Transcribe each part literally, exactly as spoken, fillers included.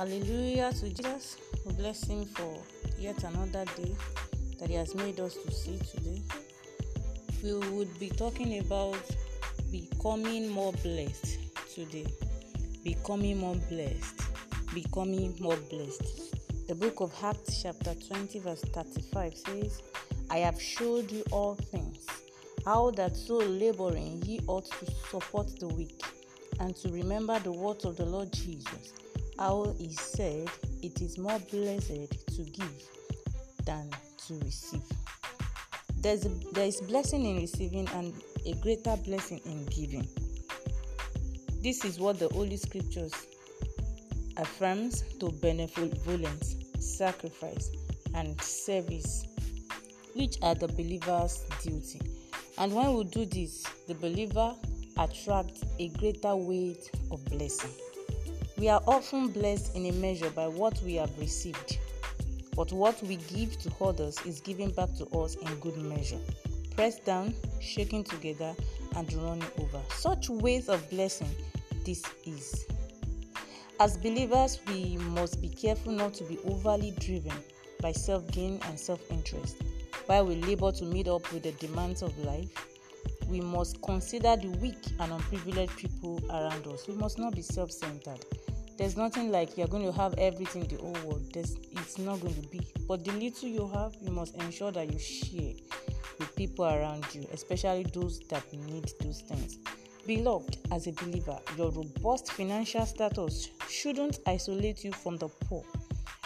Hallelujah to Jesus. We bless him for yet another day that he has made us to see today. We would be talking about becoming more blessed today. Becoming more blessed. Becoming more blessed. The book of Acts chapter twenty verse thirty-five says, I have showed you all things, how that so laboring ye ought to support the weak, and to remember the words of the Lord Jesus, how he said, it is more blessed to give than to receive. There's a, there is blessing in receiving and a greater blessing in giving. This is what the Holy Scriptures affirms to benevolence, sacrifice, and service, which are the believer's duty. And when we do this, the believer attracts a greater weight of blessing. We are often blessed in a measure by what we have received, but what we give to others is given back to us in good measure, pressed down, shaken together, and running over. Such ways of blessing this is. As believers, we must be careful not to be overly driven by self-gain and self-interest. While we labor to meet up with the demands of life, we must consider the weak and unprivileged people around us. We must not be self-centered. There's nothing like you're going to have everything in the whole world. There's, it's not going to be. But the little you have, you must ensure that you share with people around you, especially those that need those things. Beloved, as a believer, your robust financial status shouldn't isolate you from the poor.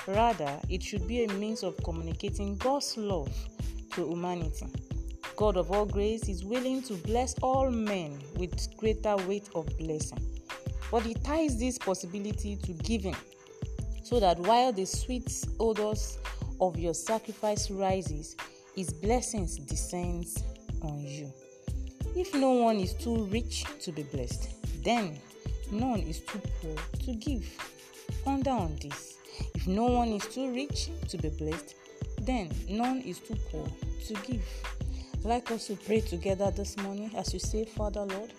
Rather, it should be a means of communicating God's love to humanity. God of all grace is willing to bless all men with greater weight of blessing. But he ties this possibility to giving, so that while the sweet odors of your sacrifice rises, his blessings descends on you. If no one is too rich to be blessed, then none is too poor to give. Ponder on this. If no one is too rich to be blessed, then none is too poor to give. I'd like us to pray together this morning as you say, Father, Lord,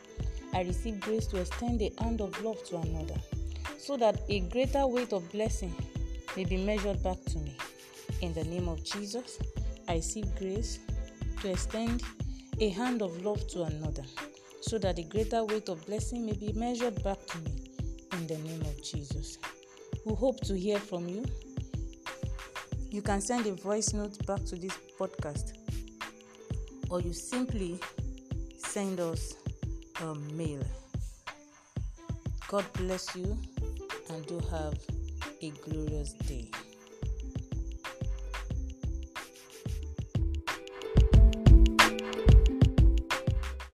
I receive grace to extend the hand of love to another, so that a greater weight of blessing may be measured back to me. In the name of Jesus, I receive grace to extend a hand of love to another, so that the greater weight of blessing may be measured back to me, in the name of Jesus. We hope to hear from you. You can send a voice note back to this podcast, or you simply send us a mail. God bless you, and do have a glorious day.